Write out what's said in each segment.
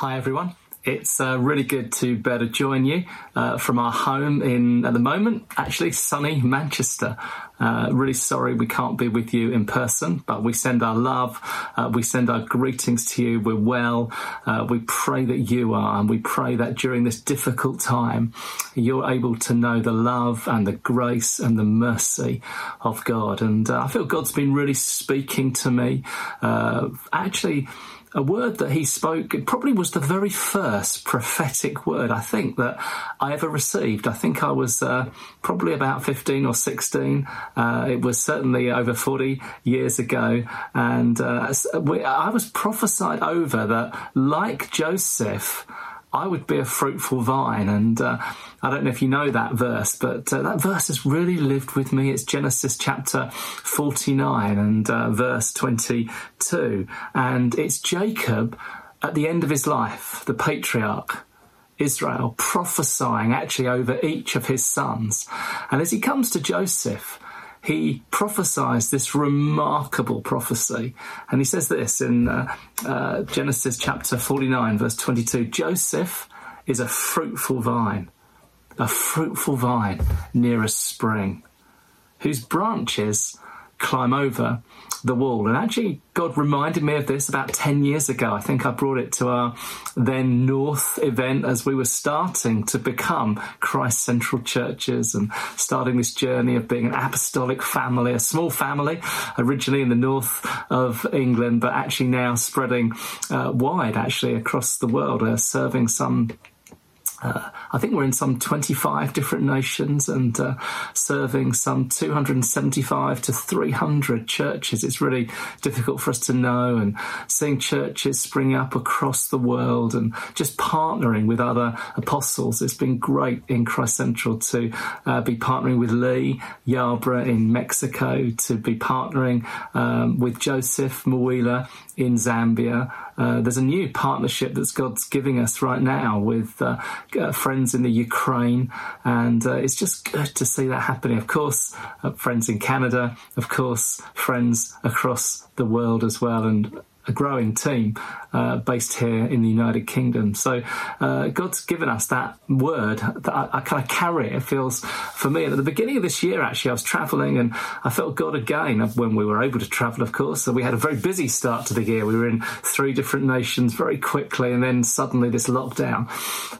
Hi, everyone. It's really good to be able to join you from our home in, at the moment, actually sunny Manchester. Really sorry we can't be with you in person, but we send our love, we send our greetings to you. We're well, we pray that you are, and we pray that during this difficult time, you're able to know the love and the grace and the mercy of God. And I feel God's been really speaking to me, actually. A word that he spoke, it probably was the very first prophetic word, I think, that I ever received. I think I was probably about 15 or 16. It was certainly over 40 years ago. And I was prophesied over that, like Joseph, I would be a fruitful vine. And I don't know if you know that verse, but that verse has really lived with me. It's Genesis chapter 49 and verse 22. And it's Jacob at the end of his life, the patriarch, Israel, prophesying actually over each of his sons. And as he comes to Joseph, he prophesies this remarkable prophecy. And he says this in Genesis chapter 49, verse 22, Joseph is a fruitful vine near a spring, whose branches climb over the wall. And actually, God reminded me of this about 10 years ago. I think I brought it to our then North event as we were starting to become Christ Central Churches and starting this journey of being an apostolic family, a small family, originally in the north of England, but actually now spreading wide, actually, across the world, serving some I think we're in some 25 different nations and serving some 275 to 300 churches. It's really difficult for us to know, and seeing churches spring up across the world and just partnering with other apostles. It's been great in Christ Central to be partnering with Lee Yabra in Mexico, to be partnering with Joseph Moila in Zambia. There's a new partnership that God's giving us right now with friends in the Ukraine, and it's just good to see that happening. Of course, friends in Canada, of course, friends across the world as well, and a growing team based here in the United Kingdom. So God's given us that word that I kind of carry. It feels for me, at the beginning of this year, actually, I was travelling and I felt God again when we were able to travel, of course. So we had a very busy start to the year. We were in 3 different nations very quickly, and then suddenly this lockdown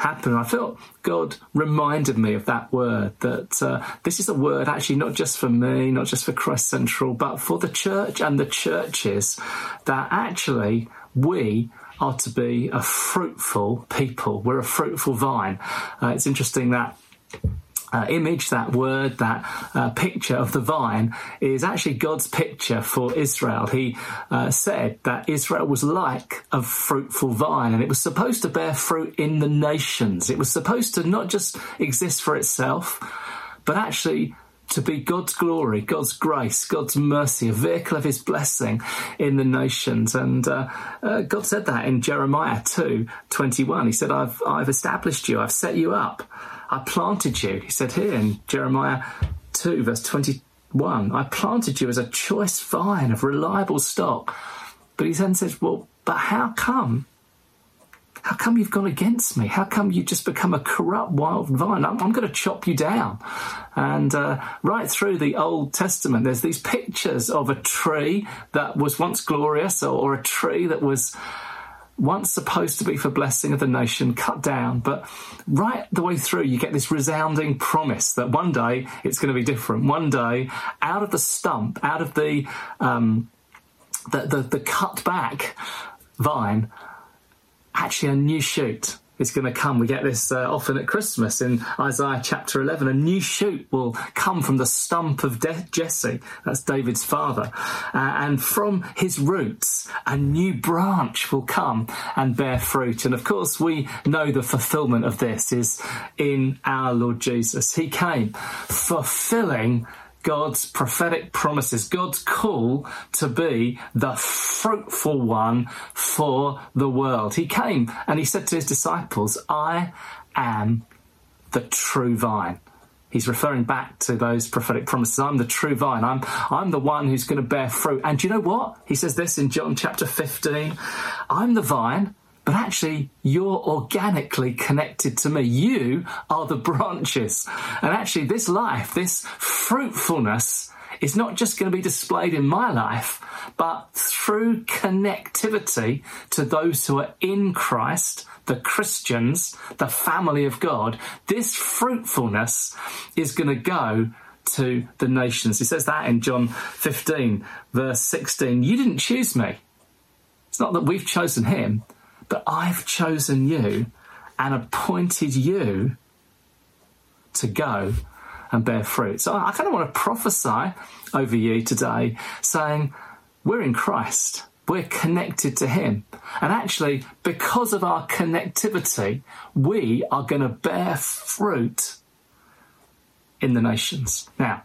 happened. I felt God reminded me of that word, that this is a word actually not just for me, not just for Christ Central, but for the church and the churches, that actually we are to be a fruitful people. We're a fruitful vine. It's interesting that image, that word, that picture of the vine is actually God's picture for Israel. He said that Israel was like a fruitful vine, and it was supposed to bear fruit in the nations. It was supposed to not just exist for itself, but actually to be God's glory, God's grace, God's mercy, a vehicle of his blessing in the nations. And God said that in Jeremiah 2:21. He said, I've established you, I've set you up, I planted you. He said here in Jeremiah 2, verse 21, I planted you as a choice vine of reliable stock. But he then says, well, but how come? How come you've gone against me? How come you just become a corrupt wild vine? I'm going to chop you down. And right through the Old Testament, there's these pictures of a tree that was once glorious, or a tree that was once supposed to be for blessing of the nation, cut down. But right the way through, you get this resounding promise that one day it's going to be different. One day, out of the stump, out of the cut back vine, actually a new shoot is going to come. We get this often at Christmas in Isaiah chapter 11. A new shoot will come from the stump of Jesse, that's David's father, and from his roots a new branch will come and bear fruit. And of course we know the fulfilment of this is in our Lord Jesus. He came fulfilling God's prophetic promises, God's call to be the fruitful one for the world. He came and he said to his disciples, I am the true vine. He's referring back to those prophetic promises. I'm the true vine. I'm the one who's going to bear fruit. And do you know what? He says this in John chapter 15. I'm the vine, But actually, you're organically connected to me. You are the branches. And actually, this life, this fruitfulness is not just going to be displayed in my life, but through connectivity to those who are in Christ, the Christians, the family of God. This fruitfulness is going to go to the nations. He says that in John 15, verse 16. You didn't choose me. It's not that we've chosen him. But I've chosen you and appointed you to go and bear fruit. So I kind of want to prophesy over you today, saying we're in Christ. We're connected to him. And actually, because of our connectivity, we are going to bear fruit in the nations. Now,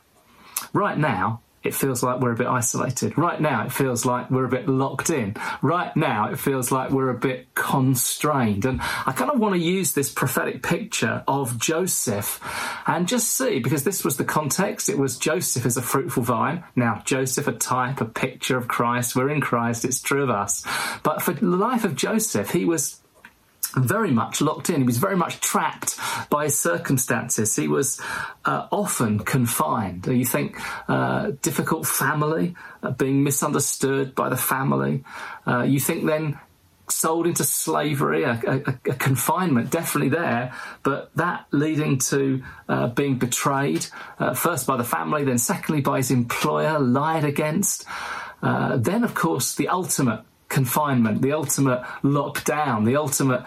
right now, it feels like we're a bit isolated. Right now, it feels like we're a bit locked in. Right now, it feels like we're a bit constrained. And I kind of want to use this prophetic picture of Joseph and just see, because this was the context. It was Joseph as a fruitful vine. Now, Joseph, a type, a picture of Christ. We're in Christ. It's true of us. But for the life of Joseph, he was very much locked in. He was very much trapped by his circumstances. He was often confined. You think difficult family, being misunderstood by the family. You think then sold into slavery, a confinement, definitely there, but that leading to being betrayed, first by the family, then secondly by his employer, lied against. Then, of course, the ultimate confinement, the ultimate lockdown, the ultimate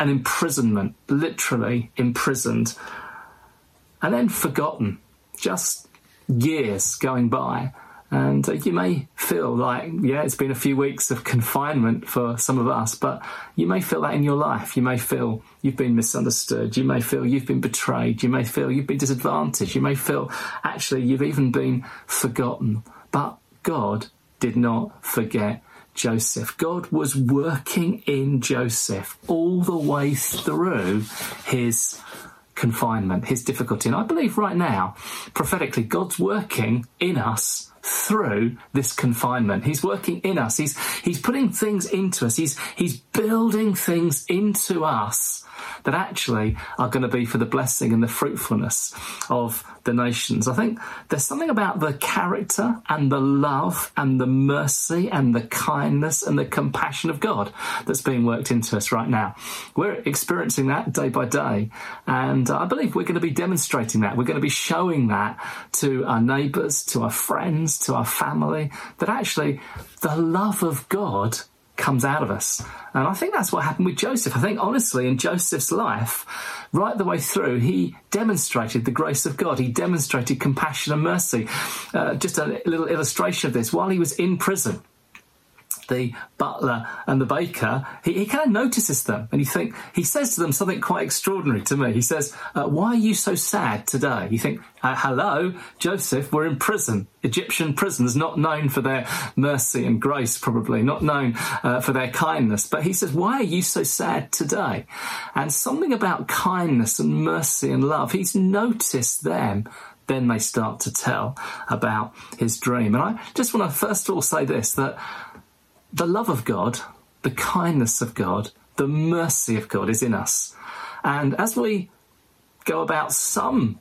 an imprisonment, literally imprisoned, and then forgotten, just years going by. And you may feel like, yeah, it's been a few weeks of confinement for some of us, but you may feel that in your life. You may feel you've been misunderstood. You may feel you've been betrayed. You may feel you've been disadvantaged. You may feel actually you've even been forgotten. But God did not forget Joseph. God was working in Joseph all the way through his confinement, his difficulty. And I believe right now, prophetically, God's working in us through this confinement. He's working in us. He's putting things into us. He's building things into us that actually are going to be for the blessing and the fruitfulness of the nations. I think there's something about the character and the love and the mercy and the kindness and the compassion of God that's being worked into us right now. We're experiencing that day by day, and I believe we're going to be demonstrating that. We're going to be showing that to our neighbours, to our friends, to our family, that actually the love of God comes out of us. And I think that's what happened with Joseph. I think, honestly, in Joseph's life, right the way through, he demonstrated the grace of God. He demonstrated compassion and mercy. Just a little illustration of this. While he was in prison, the butler and the baker, he kind of notices them. And he says to them something quite extraordinary to me. He says, why are you so sad today? You think, hello, Joseph, we're in prison. Egyptian prisons, not known for their mercy and grace, probably, not known for their kindness. But he says, why are you so sad today? And something about kindness and mercy and love, he's noticed them. Then they start to tell about his dream. And I just want to first of all say this, that the love of God, the kindness of God, the mercy of God is in us. And as we go about some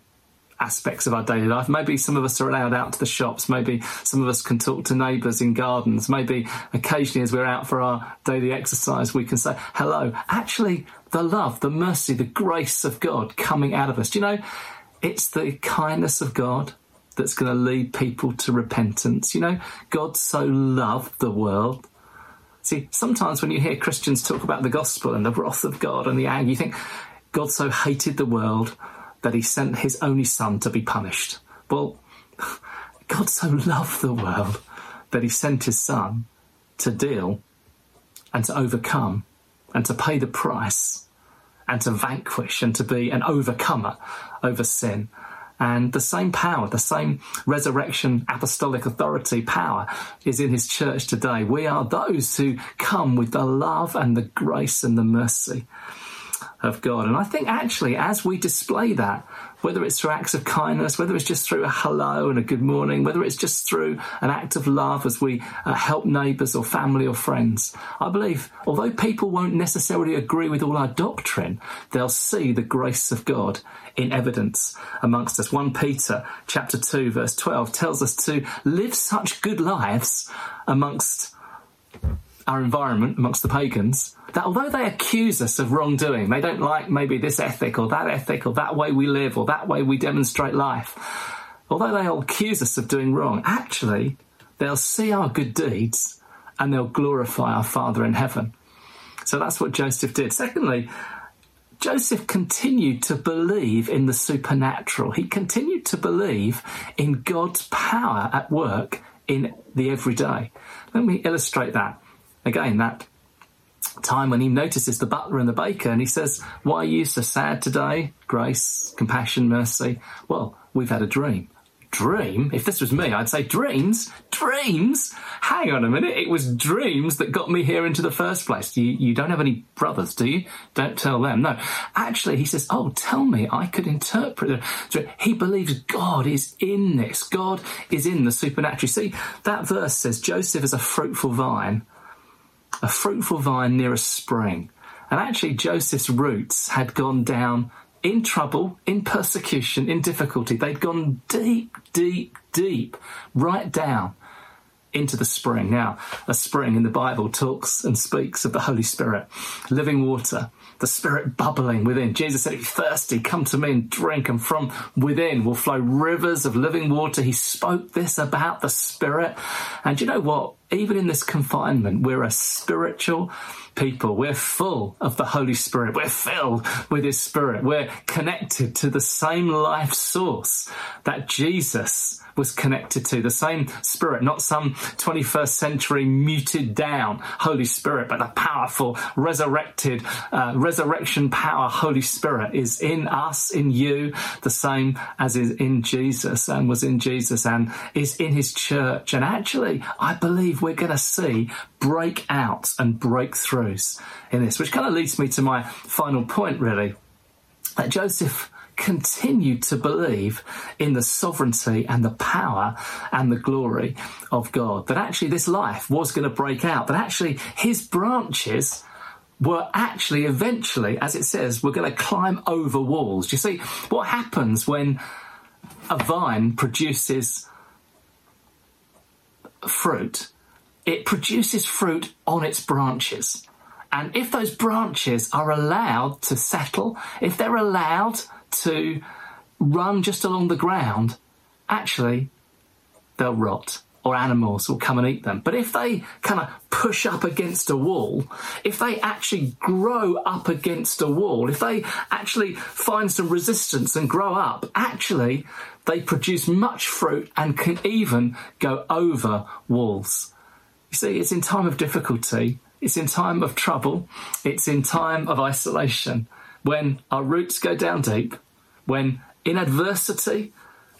aspects of our daily life, maybe some of us are allowed out to the shops, maybe some of us can talk to neighbours in gardens, maybe occasionally as we're out for our daily exercise, we can say, hello. Actually, the love, the mercy, the grace of God coming out of us. Do you know, it's the kindness of God that's going to lead people to repentance. You know, God so loved the world. See, sometimes when you hear Christians talk about the gospel and the wrath of God and the anger, you think God so hated the world that he sent his only son to be punished. Well, God so loved the world that he sent his son to deal and to overcome and to pay the price and to vanquish and to be an overcomer over sin. And the same power, the same resurrection apostolic authority power is in his church today. We are those who come with the love and the grace and the mercy of God. And I think actually as we display that, whether it's through acts of kindness, whether it's just through a hello and a good morning, whether it's just through an act of love as we help neighbours or family or friends, I believe although people won't necessarily agree with all our doctrine, they'll see the grace of God in evidence amongst us. 1 Peter chapter 2 verse 12 tells us to live such good lives amongst our environment, amongst the pagans, that although they accuse us of wrongdoing, they don't like maybe this ethic or that way we live or that way we demonstrate life, although they'll accuse us of doing wrong, actually they'll see our good deeds and they'll glorify our Father in heaven. So that's what Joseph did. Secondly, Joseph continued to believe in the supernatural. He continued to believe in God's power at work in the everyday. Let me illustrate that. Again, that time when he notices the butler and the baker and he says, "Why are you so sad today? Grace, compassion, mercy. Well, we've had a dream." Dream? If this was me, I'd say dreams? Dreams? Hang on a minute. It was dreams that got me here into the first place. You don't have any brothers, do you? Don't tell them. No. Actually, he says, "Oh, tell me, I could interpret." He believes God is in this. God is in the supernatural. See, that verse says Joseph is a fruitful vine near a spring. And actually, Joseph's roots had gone down in trouble, in persecution, in difficulty. They'd gone deep, deep, deep, right down into the spring. Now, a spring in the Bible talks and speaks of the Holy Spirit, living water, the Spirit bubbling within. Jesus said, "If you're thirsty, come to me and drink, and from within will flow rivers of living water." He spoke this about the Spirit. And you know what? Even in this confinement, we're a spiritual people. We're full of the Holy Spirit. We're filled with His Spirit. We're connected to the same life source that Jesus was connected to, the same Spirit, not some 21st century muted down Holy Spirit, but the powerful, resurrected, resurrection power Holy Spirit is in us, in you, the same as is in Jesus and was in Jesus and is in His church. And actually, I believe we're going to see breakouts and breakthroughs in this, which kind of leads me to my final point, really, that Joseph continued to believe in the sovereignty and the power and the glory of God, that actually this life was going to break out, that actually his branches were actually eventually, as it says, were going to climb over walls. Do you see what happens when a vine produces fruit? It produces fruit on its branches. And if those branches are allowed to settle, if they're allowed to run just along the ground, actually they'll rot or animals will come and eat them. But if they kind of push up against a wall, if they actually grow up against a wall, if they actually find some resistance and grow up, actually they produce much fruit and can even go over walls. You see, it's in time of difficulty, it's in time of trouble, it's in time of isolation, when our roots go down deep, when in adversity,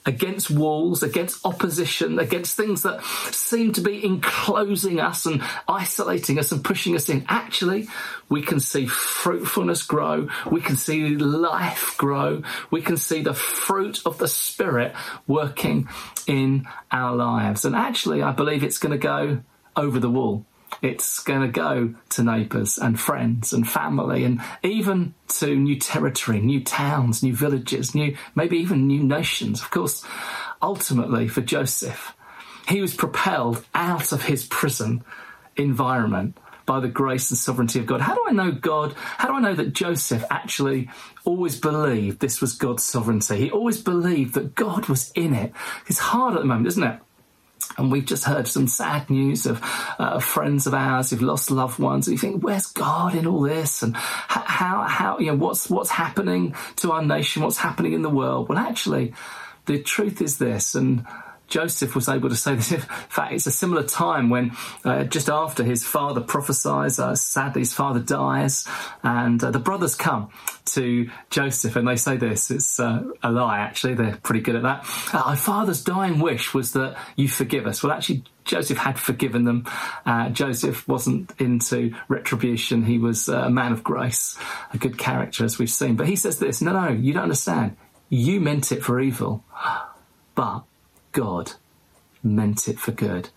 against walls, against opposition, against things that seem to be enclosing us and isolating us and pushing us in, actually, we can see fruitfulness grow, we can see life grow, we can see the fruit of the Spirit working in our lives. And actually, I believe it's going to go over the wall. It's going to go to neighbours and friends and family and even to new territory, new towns, new villages, new, maybe even new nations. Of course, ultimately for Joseph, he was propelled out of his prison environment by the grace and sovereignty of God. How do I know God? How do I know that Joseph actually always believed this was God's sovereignty? He always believed that God was in it. It's hard at the moment, isn't it? And we've just heard some sad news of friends of ours who've lost loved ones. And you think, where's God in all this? And how what's happening to our nation? What's happening in the world? Well, actually, the truth is this, and Joseph was able to say this. In fact, it's a similar time when just after his father prophesies, sadly his father dies, and the brothers come to Joseph and they say this. It's a lie, actually. They're pretty good at that. "Our father's dying wish was that you forgive us." Well, actually, Joseph had forgiven them. Joseph wasn't into retribution. He was a man of grace, a good character, as we've seen. But he says this, no, you don't understand. You meant it for evil, but God meant it for good.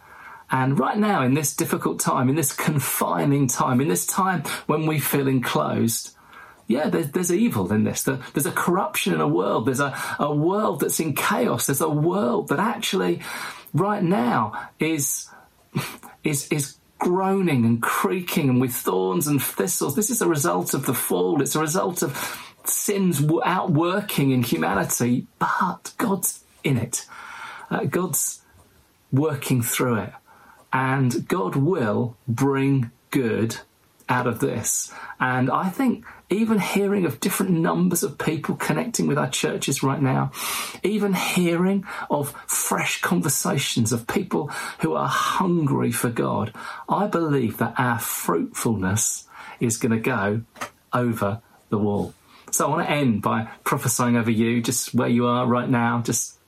And right now, in this difficult time, in this confining time, in this time when we feel enclosed, yeah, there's evil in this. There's a corruption in a world. There's a world that's in chaos. There's a world that actually right now is groaning and creaking and with thorns and thistles. This is a result of the fall. It's a result of sin's outworking in humanity, but God's in it. God's working through it. And God will bring good out of this. And I think even hearing of different numbers of people connecting with our churches right now, even hearing of fresh conversations of people who are hungry for God, I believe that our fruitfulness is going to go over the wall. So I want to end by prophesying over you, just where you are right now, just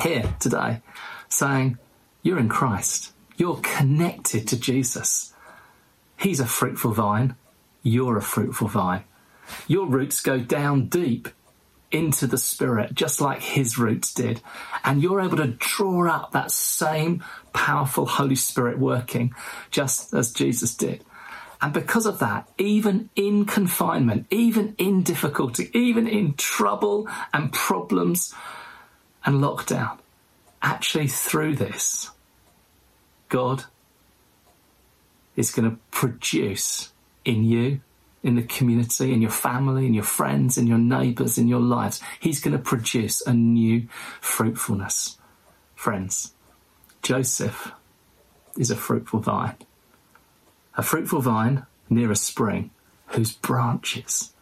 here today, saying you're in Christ. You're connected to Jesus. He's a fruitful vine. You're a fruitful vine. Your roots go down deep into the Spirit, just like his roots did. And you're able to draw up that same powerful Holy Spirit working, just as Jesus did. And because of that, even in confinement, even in difficulty, even in trouble and problems and lockdown, actually through this, God is going to produce in you, in the community, in your family, in your friends, in your neighbours, in your lives. He's going to produce a new fruitfulness. Friends, Joseph is a fruitful vine. A fruitful vine near a spring whose branches,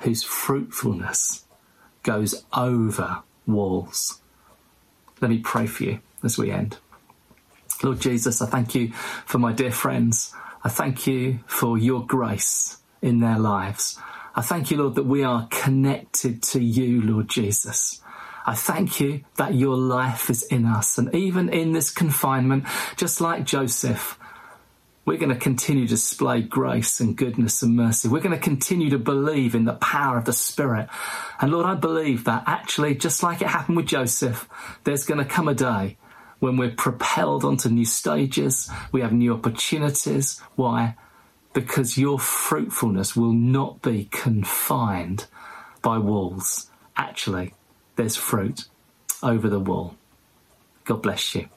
whose fruitfulness goes over walls. Let me pray for you as we end. Lord Jesus, I thank you for my dear friends. I thank you for your grace in their lives. I thank you, Lord, that we are connected to you, Lord Jesus. I thank you that your life is in us. And even in this confinement, just like Joseph, we're going to continue to display grace and goodness and mercy. We're going to continue to believe in the power of the Spirit. And Lord, I believe that actually, just like it happened with Joseph, there's going to come a day when we're propelled onto new stages, we have new opportunities. Why? Because your fruitfulness will not be confined by walls. Actually, there's fruit over the wall. God bless you.